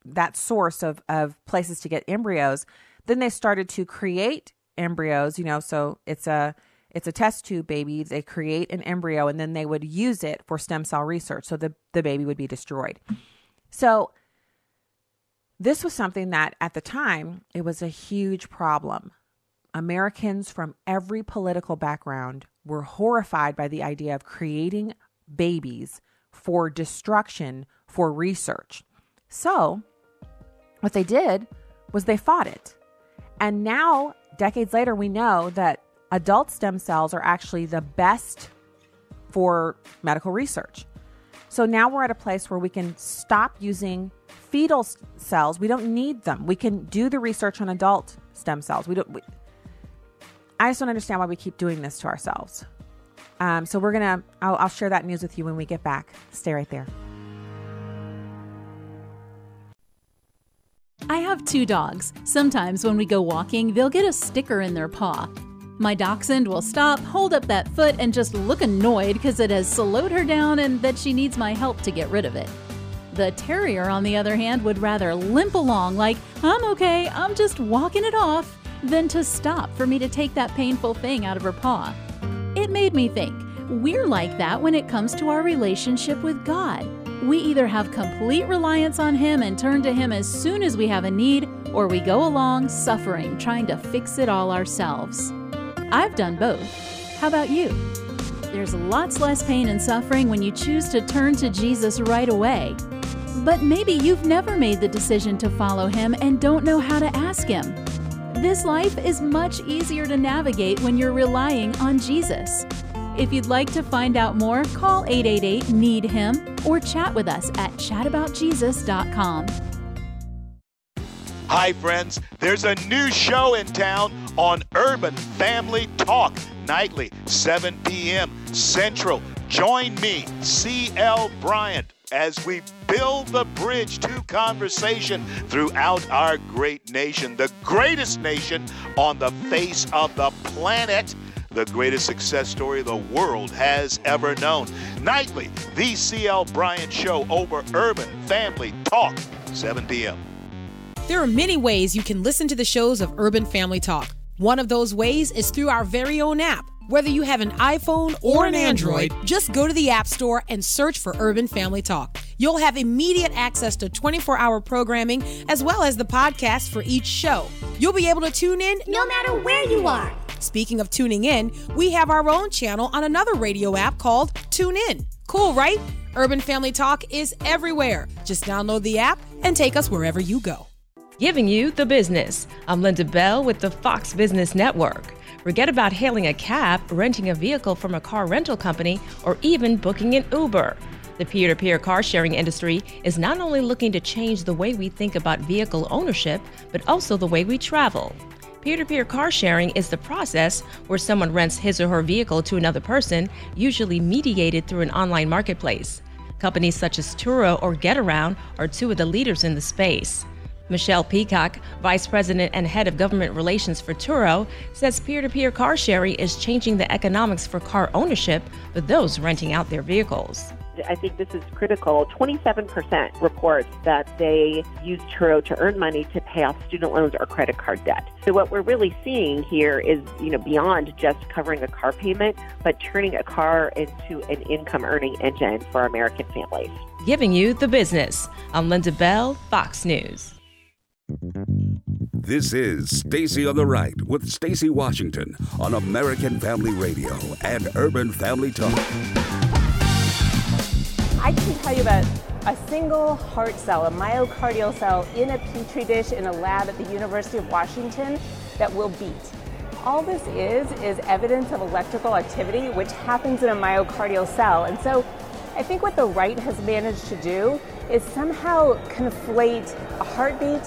that source of, of places to get embryos, then they started to create embryos, you know, so it's a, It's a test tube baby. They create an embryo and then they would use it for stem cell research. So the, the baby would be destroyed. So this was something that at the time, it was a huge problem. Americans from every political background were horrified by the idea of creating babies for destruction, for research. So what they did was they fought it. And now, decades later, we know that adult stem cells are actually the best for medical research. So now we're at a place where we can stop using fetal cells. We don't need them. We can do the research on adult stem cells. We don't. We, I just don't understand why we keep doing this to ourselves. Um, so we're going to, I'll, I'll share that news with you when we get back. Stay right there. I have two dogs. Sometimes when we go walking, they'll get a sticker in their paw. My dachshund will stop, hold up that foot, and just look annoyed because it has slowed her down and that she needs my help to get rid of it. The terrier, on the other hand, would rather limp along like, I'm okay, I'm just walking it off, than to stop for me to take that painful thing out of her paw. It made me think, we're like that when it comes to our relationship with God. We either have complete reliance on Him and turn to Him as soon as we have a need, or we go along suffering, trying to fix it all ourselves. I've done both. How about you? There's lots less pain and suffering when you choose to turn to Jesus right away. But maybe you've never made the decision to follow Him and don't know how to ask Him. This life is much easier to navigate when you're relying on Jesus. If you'd like to find out more, call eight eight eight, need him or chat with us at chat about jesus dot com. Hi, friends. There's a new show in town on Urban Family Talk, nightly, seven p.m. Central. Join me, C L. Bryant, as we build the bridge to conversation throughout our great nation, the greatest nation on the face of the planet, the greatest success story the world has ever known. Nightly, the C L. Bryant Show over Urban Family Talk, seven p.m. There are many ways you can listen to the shows of Urban Family Talk. One of those ways is through our very own app. Whether you have an iPhone or an Android, just go to the App Store and search for Urban Family Talk. You'll have immediate access to twenty-four hour programming as well as the podcast for each show. You'll be able to tune in no matter where you are. Speaking of tuning in, we have our own channel on another radio app called TuneIn. Cool, right? Urban Family Talk is everywhere. Just download the app and take us wherever you go. Giving you the business. I'm Linda Bell with the Fox Business Network. Forget about hailing a cab, renting a vehicle from a car rental company, or even booking an Uber. The peer-to-peer car-sharing industry is not only looking to change the way we think about vehicle ownership, but also the way we travel. Peer-to-peer car-sharing is the process where someone rents his or her vehicle to another person, usually mediated through an online marketplace. Companies such as Turo or GetAround are two of the leaders in the space. Michelle Peacock, Vice President and Head of Government Relations for Turo, says peer-to-peer car sharing is changing the economics for car ownership for those renting out their vehicles. I think this is critical. twenty-seven percent report that they use Turo to earn money to pay off student loans or credit card debt. So what we're really seeing here is, you know, beyond just covering a car payment, but turning a car into an income-earning engine for American families. Giving you the business. I'm Linda Bell, Fox News. This is Stacy on the Right with Stacy Washington on American Family Radio and Urban Family Talk. I can tell you about a single heart cell, a myocardial cell in a petri dish in a lab at the University of Washington that will beat. All this is is evidence of electrical activity which happens in a myocardial cell. And so I think what the right has managed to do is somehow conflate a heartbeat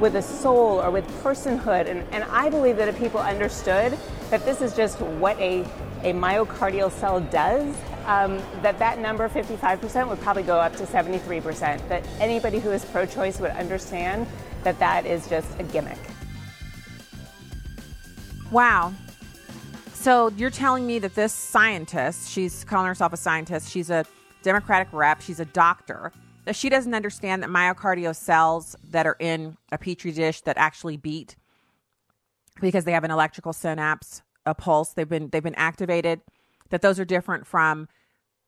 with a soul or with personhood. And, and I believe that if people understood that this is just what a, a myocardial cell does, um, that that number, fifty-five percent, would probably go up to seventy-three percent, that anybody who is pro-choice would understand that that is just a gimmick. Wow. So you're telling me that this scientist, she's calling herself a scientist, she's a Democratic rep, she's a doctor, that she doesn't understand that myocardial cells that are in a petri dish that actually beat because they have an electrical synapse, a pulse, they've been they've been activated, that those are different from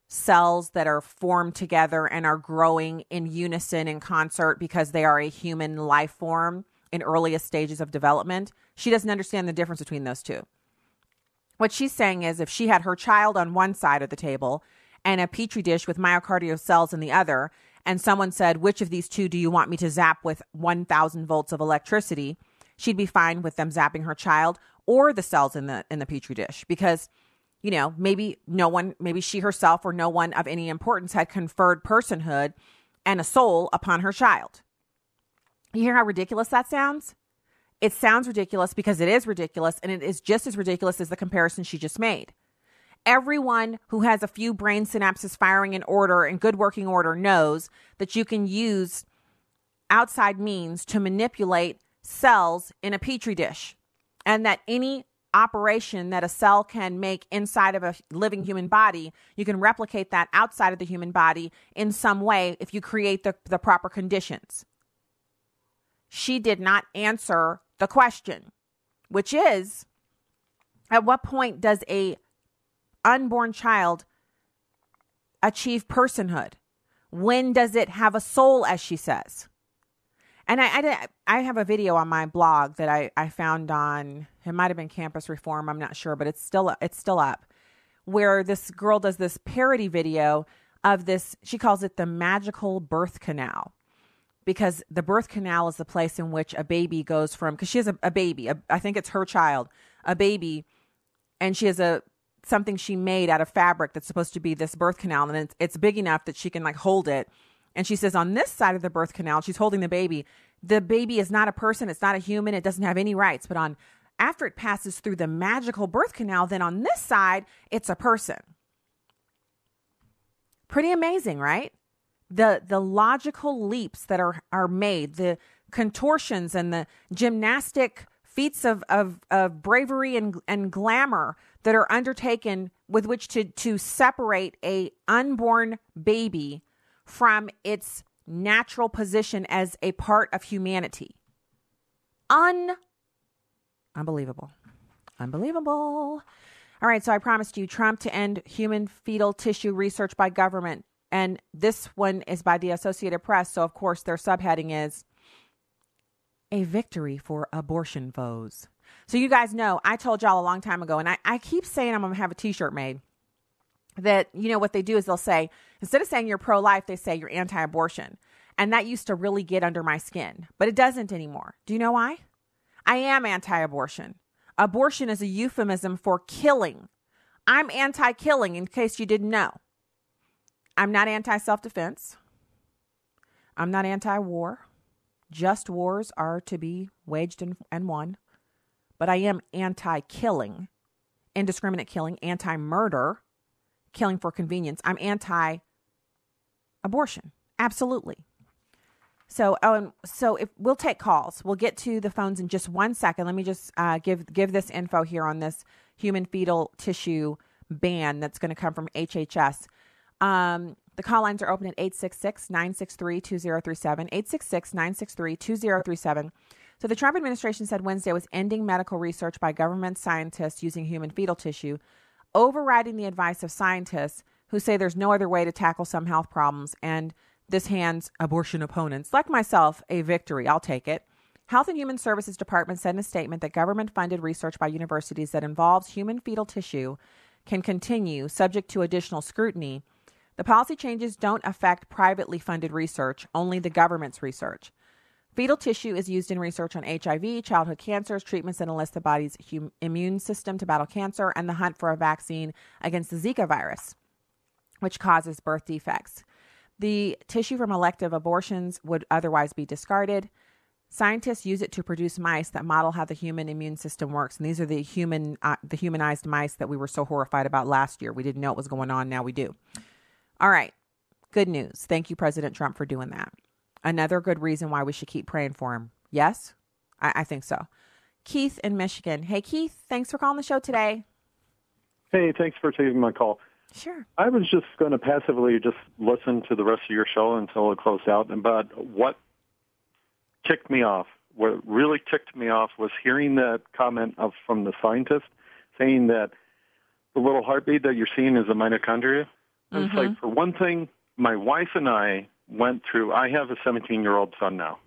cells that are formed together and are growing in unison in concert because they are a human life form in earliest stages of development. She doesn't understand the difference between those two. What she's saying is if she had her child on one side of the table and a petri dish with myocardial cells in the other, and someone said, which of these two do you want me to zap with one thousand volts of electricity? She'd be fine with them zapping her child or the cells in the in the petri dish because, you know, maybe no one, maybe she herself or no one of any importance had conferred personhood and a soul upon her child. You hear how ridiculous that sounds? It sounds ridiculous because it is ridiculous, and it is just as ridiculous as the comparison she just made. Everyone who has a few brain synapses firing in order and good working order knows that you can use outside means to manipulate cells in a petri dish, and that any operation that a cell can make inside of a living human body, you can replicate that outside of the human body in some way if you create the, the proper conditions. She did not answer the question, which is, at what point does a unborn child achieve personhood? When does it have a soul, as she says? And I, I, I have a video on my blog that I, I found on, it might have been Campus Reform, I'm not sure, but it's still it's still up, where this girl does this parody video of this, she calls it the magical birth canal, because the birth canal is the place in which a baby goes from, because she has a, a baby, a, I think it's her child, a baby, and she has a something she made out of fabric that's supposed to be this birth canal, and it's, it's big enough that she can like hold it. And she says on this side of the birth canal, she's holding the baby. The baby is not a person. It's not a human. It doesn't have any rights. But on after it passes through the magical birth canal, then on this side, it's a person. Pretty amazing, right? The the logical leaps that are, are made, the contortions and the gymnastic feats of, of, of bravery and, and glamour that are undertaken with which to, to separate a unborn baby from its natural position as a part of humanity. Un- Unbelievable. Unbelievable. All right, so I promised you Trump to end human fetal tissue research by government. And this one is by the Associated Press. So, of course, their subheading is a victory for abortion foes. So you guys know, I told y'all a long time ago, and I, I keep saying I'm going to have a T-shirt made, that, you know, what they do is they'll say, instead of saying you're pro-life, they say you're anti-abortion. And that used to really get under my skin, but it doesn't anymore. Do you know why? I am anti-abortion. Abortion is a euphemism for killing. I'm anti-killing, in case you didn't know. I'm not anti-self-defense. I'm not anti-war. Just wars are to be waged and, and won. But I am anti-killing, indiscriminate killing, anti-murder, killing for convenience. I'm anti-abortion. Absolutely. So, oh, and so if we'll take calls, we'll get to the phones in just one second. Let me just uh, give give this info here on this human fetal tissue ban that's going to come from H H S. Um, the call lines are open at eight six six, nine six three, two zero three seven, eight six six, nine six three, two zero three seven. So the Trump administration said Wednesday was ending medical research by government scientists using human fetal tissue, overriding the advice of scientists who say there's no other way to tackle some health problems, and this hands abortion opponents like myself a victory. I'll take it. Health and Human Services Department said in a statement that government-funded research by universities that involves human fetal tissue can continue, subject to additional scrutiny. The policy changes don't affect privately funded research, only the government's research. Fetal tissue is used in research on H I V, childhood cancers, treatments that enlist the body's hum- immune system to battle cancer, and the hunt for a vaccine against the Zika virus, which causes birth defects. The tissue from elective abortions would otherwise be discarded. Scientists use it to produce mice that model how the human immune system works. And these are the human, uh, the humanized mice that we were so horrified about last year. We didn't know what was going on. Now we do. All right. Good news. Thank you, President Trump, for doing that. Another good reason why we should keep praying for him. Yes? I, I think so. Keith in Michigan. Hey, Keith, thanks for calling the show today. Hey, thanks for taking my call. Sure. I was just going to passively just listen to the rest of your show until it closed out. But what ticked me off, what really ticked me off was hearing that comment of, from the scientist saying that the little heartbeat that you're seeing is the mitochondria. Mm-hmm. It's like, for one thing, my wife and I went through, I have a seventeen-year-old son now,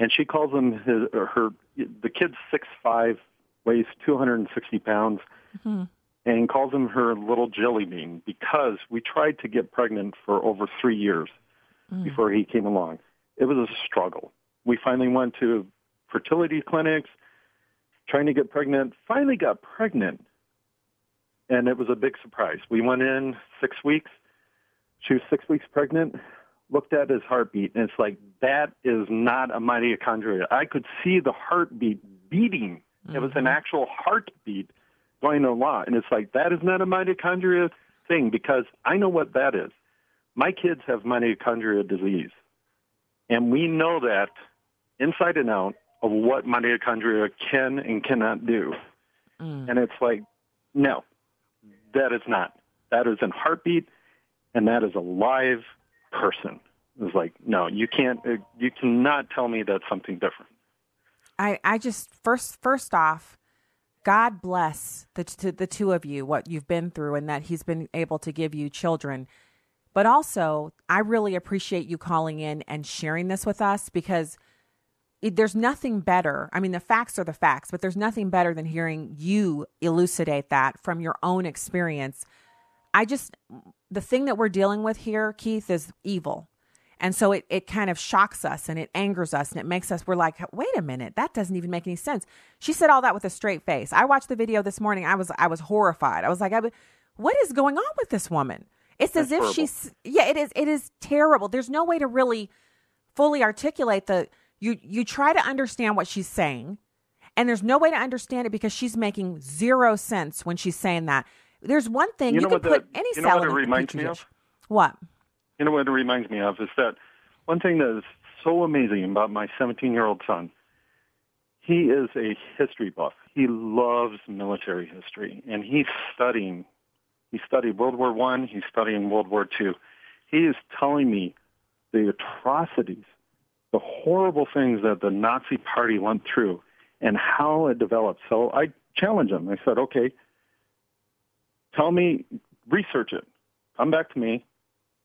and she calls him, his, or her, the kid's six five, weighs two hundred sixty pounds, mm-hmm. and calls him her little jelly bean, because we tried to get pregnant for over three years mm. before he came along. It was a struggle. We finally went to fertility clinics, trying to get pregnant, finally got pregnant, and it was a big surprise. We went in six weeks. She was six weeks pregnant. looked at his heartbeat, and it's like, that is not a mitochondria. I could see the heartbeat beating. Mm-hmm. It was an actual heartbeat going along. And it's like, that is not a mitochondria thing, because I know what that is. My kids have mitochondria disease, and we know that inside and out of what mitochondria can and cannot do. Mm. And it's like, no, that is not. That is a heartbeat, and that is a live person. It's like, no, you can't, you cannot tell me that's something different. I, I just, first first off, God bless the, t- the two of you, what you've been through, and that he's been able to give you children. But also, I really appreciate you calling in and sharing this with us, because it, there's nothing better. I mean, the facts are the facts, but there's nothing better than hearing you elucidate that from your own experience. I just, the thing that we're dealing with here, Keith, is evil. And so it, it kind of shocks us, and it angers us, and it makes us, we're like, wait a minute, that doesn't even make any sense. She said all that with a straight face. I watched the video this morning. I was I was horrified. I was like, I, what is going on with this woman? It's That's as if horrible. she's, yeah, it is. It is terrible. There's no way to really fully articulate the, you, you try to understand what she's saying, and there's no way to understand it, because she's making zero sense when she's saying that. There's one thing, you, you know, can put that, any you know salad in the petri dish. What? You know what it reminds me of is that one thing that is so amazing about my seventeen-year-old son, he is a history buff. He loves military history, and he's studying. He studied World War One. He's studying World War Two. He is telling me the atrocities, the horrible things that the Nazi Party went through and how it developed. So I challenged him. I said, okay, tell me, research it. Come back to me.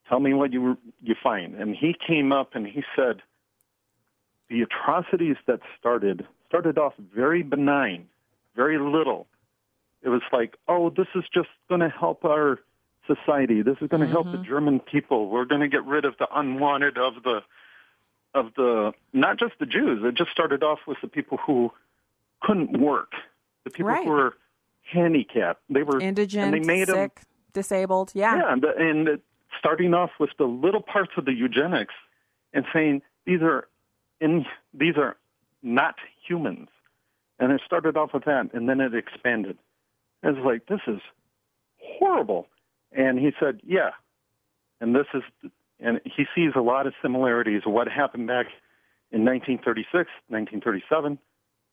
Tell me what you you find. And he came up and he said, the atrocities that started, started off very benign, very little. It was like, oh, this is just going to help our society. This is going to mm-hmm. help the German people. We're going to get rid of the unwanted of the, of the, not just the Jews. It just started off with the people who couldn't work, the people right. who were handicapped. They were indigent, and they made sick, them, disabled. Yeah. Yeah. And, and it, starting off with the little parts of the eugenics and saying, these are in, these are not humans. And it started off with that, and then it expanded. It was like, this is horrible. And he said, yeah. And this is, and he sees a lot of similarities of what happened back in nineteen thirty-six, nineteen thirty-seven,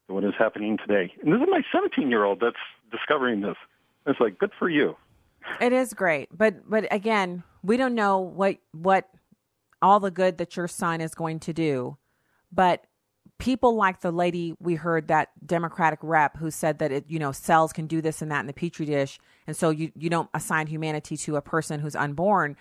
to what is happening today. And this is my seventeen-year-old that's discovering this. It's like, good for you. It is great. But but again, we don't know what what all the good that your son is going to do. But people like the lady we heard, that Democratic rep who said that, it, you know, cells can do this and that in the Petri dish. And so you, you don't assign humanity to a person who's unborn.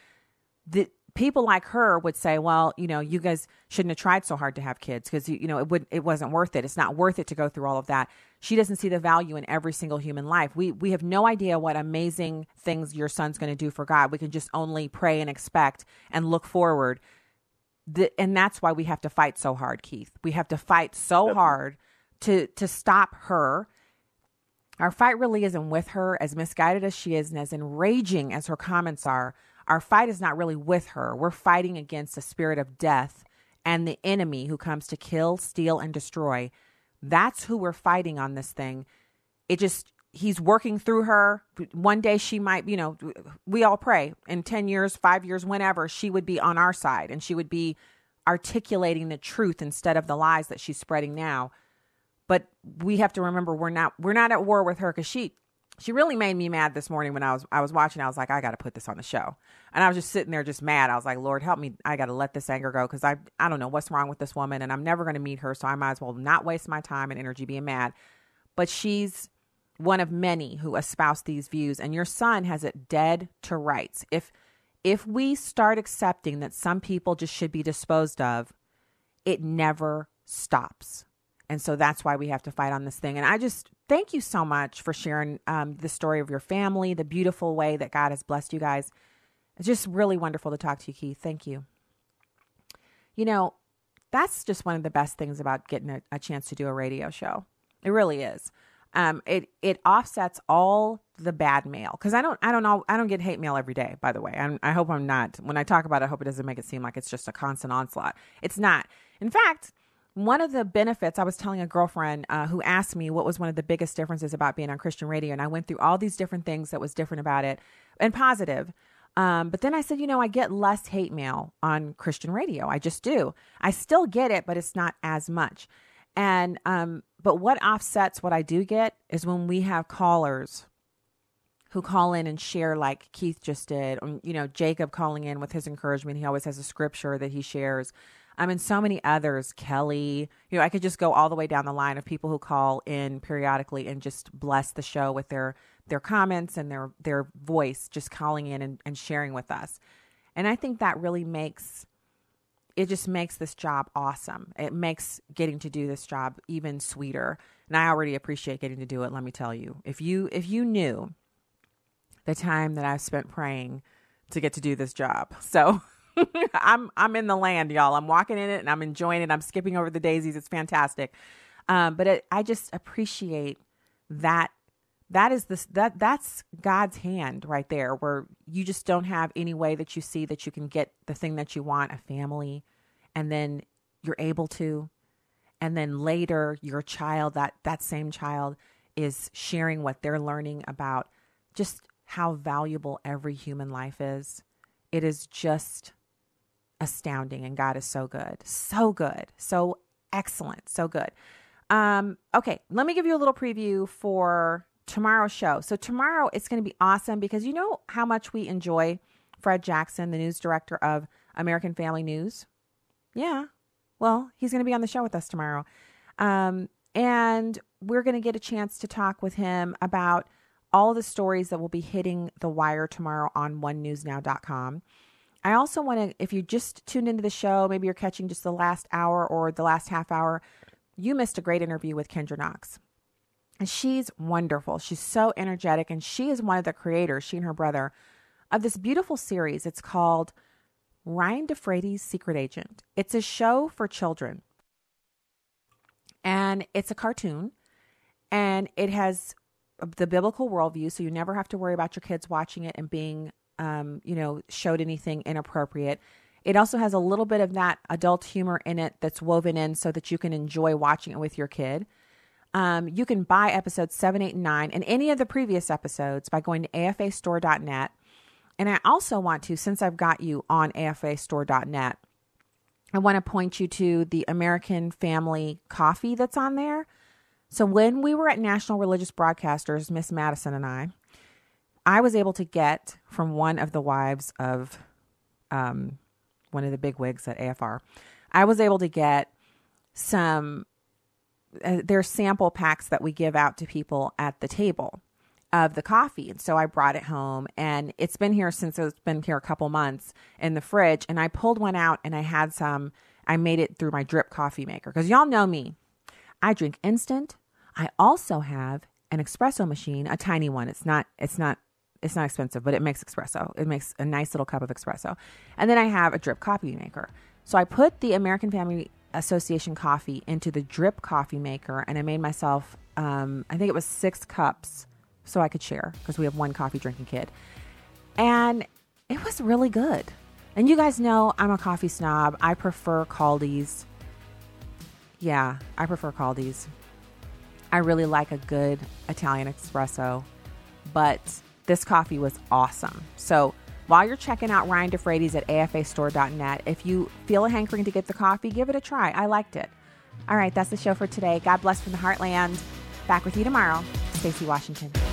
The people like her would say, well, you know, you guys shouldn't have tried so hard to have kids, because, you know, it would it wasn't worth it. It's not worth it to go through all of that. She doesn't see the value in every single human life. We we have no idea what amazing things your son's going to do for God. We can just only pray and expect and look forward. The, and that's why we have to fight so hard, Keith. We have to fight so hard to to stop her. Our fight really isn't with her, as misguided as she is and as enraging as her comments are. Our fight is not really with her. We're fighting against the spirit of death and the enemy who comes to kill, steal, and destroy. That's who we're fighting on this thing. It just, he's working through her. One day she might, you know, we all pray in ten years, five years, whenever, she would be on our side and she would be articulating the truth instead of the lies that she's spreading now. But we have to remember, we're not, we're not at war with her, because she, she really made me mad this morning when I was, I was watching. I was like, I got to put this on the show. And I was just sitting there just mad. I was like, Lord, help me. I got to let this anger go, because I, I don't know what's wrong with this woman, and I'm never going to meet her. So I might as well not waste my time and energy being mad. But she's one of many who espouse these views, and your son has it dead to rights. If, if we start accepting that some people just should be disposed of, it never stops. And so that's why we have to fight on this thing. And I just thank you so much for sharing um, the story of your family, the beautiful way that God has blessed you guys. It's just really wonderful to talk to you, Keith. Thank you. You know, that's just one of the best things about getting a, a chance to do a radio show. It really is. Um, it it offsets all the bad mail, because I don't I don't know I don't get hate mail every day. By the way, I'm, I hope I'm not. When I talk about it, I hope it doesn't make it seem like it's just a constant onslaught. It's not. In fact, one of the benefits, I was telling a girlfriend uh, who asked me what was one of the biggest differences about being on Christian radio, and I went through all these different things that was different about it and positive. Um, but then I said, you know, I get less hate mail on Christian radio. I just do. I still get it, but it's not as much. And um, but what offsets what I do get is when we have callers who call in and share, like Keith just did, or, you know, Jacob calling in with his encouragement. He always has a scripture that he shares. I mean, so many others, Kelly, you know, I could just go all the way down the line of people who call in periodically and just bless the show with their, their comments and their, their voice, just calling in and, and sharing with us. And I think that really makes, it just makes this job awesome. It makes getting to do this job even sweeter. And I already appreciate getting to do it. Let me tell you, if you, if you knew the time that I've spent praying to get to do this job. So I'm I'm in the land, y'all. I'm walking in it and I'm enjoying it. I'm skipping over the daisies. It's fantastic. Um, but it, I just appreciate that. That is this that that's God's hand right there, where you just don't have any way that you see that you can get the thing that you want, a family, and then you're able to, and then later your child, that that same child is sharing what they're learning about just how valuable every human life is. It is just astounding, and God is so good, so good, so excellent, so good. Um, okay, let me give you a little preview for tomorrow's show. So tomorrow it's going to be awesome, because you know how much we enjoy Fred Jackson, the news director of American Family News. Yeah, well, he's going to be on the show with us tomorrow, um, and we're going to get a chance to talk with him about all the stories that will be hitting the wire tomorrow on one news now dot com. I also want to, if you just tuned into the show, maybe you're catching just the last hour or the last half hour, you missed a great interview with Kendra Knox. And she's wonderful. She's so energetic. And she is one of the creators, she and her brother, of this beautiful series. It's called Ryan DeFrady's Secret Agent. It's a show for children. And it's a cartoon. And it has the biblical worldview, so you never have to worry about your kids watching it and being Um, you know, showed anything inappropriate. It also has a little bit of that adult humor in it that's woven in so that you can enjoy watching it with your kid. Um, you can buy episodes seven, eight, and nine and any of the previous episodes by going to A F A store dot net. And I also want to, since I've got you on A F A store dot net, I want to point you to the American Family Coffee that's on there. So when we were at National Religious Broadcasters, Miss Madison and I, I was able to get from one of the wives of um, one of the big wigs at A F R, I was able to get some, uh, their sample packs that we give out to people at the table of the coffee. And so I brought it home, and it's been here since it's been here a couple months in the fridge. And I pulled one out and I had some, I made it through my drip coffee maker. Cause y'all know me, I drink instant. I also have an espresso machine, a tiny one. It's not, it's not, It's not expensive, but it makes espresso. It makes a nice little cup of espresso. And then I have a drip coffee maker. So I put the American Family Association coffee into the drip coffee maker, and I made myself, um, I think it was six cups so I could share, because we have one coffee drinking kid. And it was really good. And you guys know I'm a coffee snob. I prefer Caldi's. Yeah, I prefer Caldi's. I really like a good Italian espresso, but this coffee was awesome. So while you're checking out Ryan DeFrady's at A F A store dot net, if you feel a hankering to get the coffee, give it a try. I liked it. All right, that's the show for today. God bless from the heartland. Back with you tomorrow. Stacy Washington.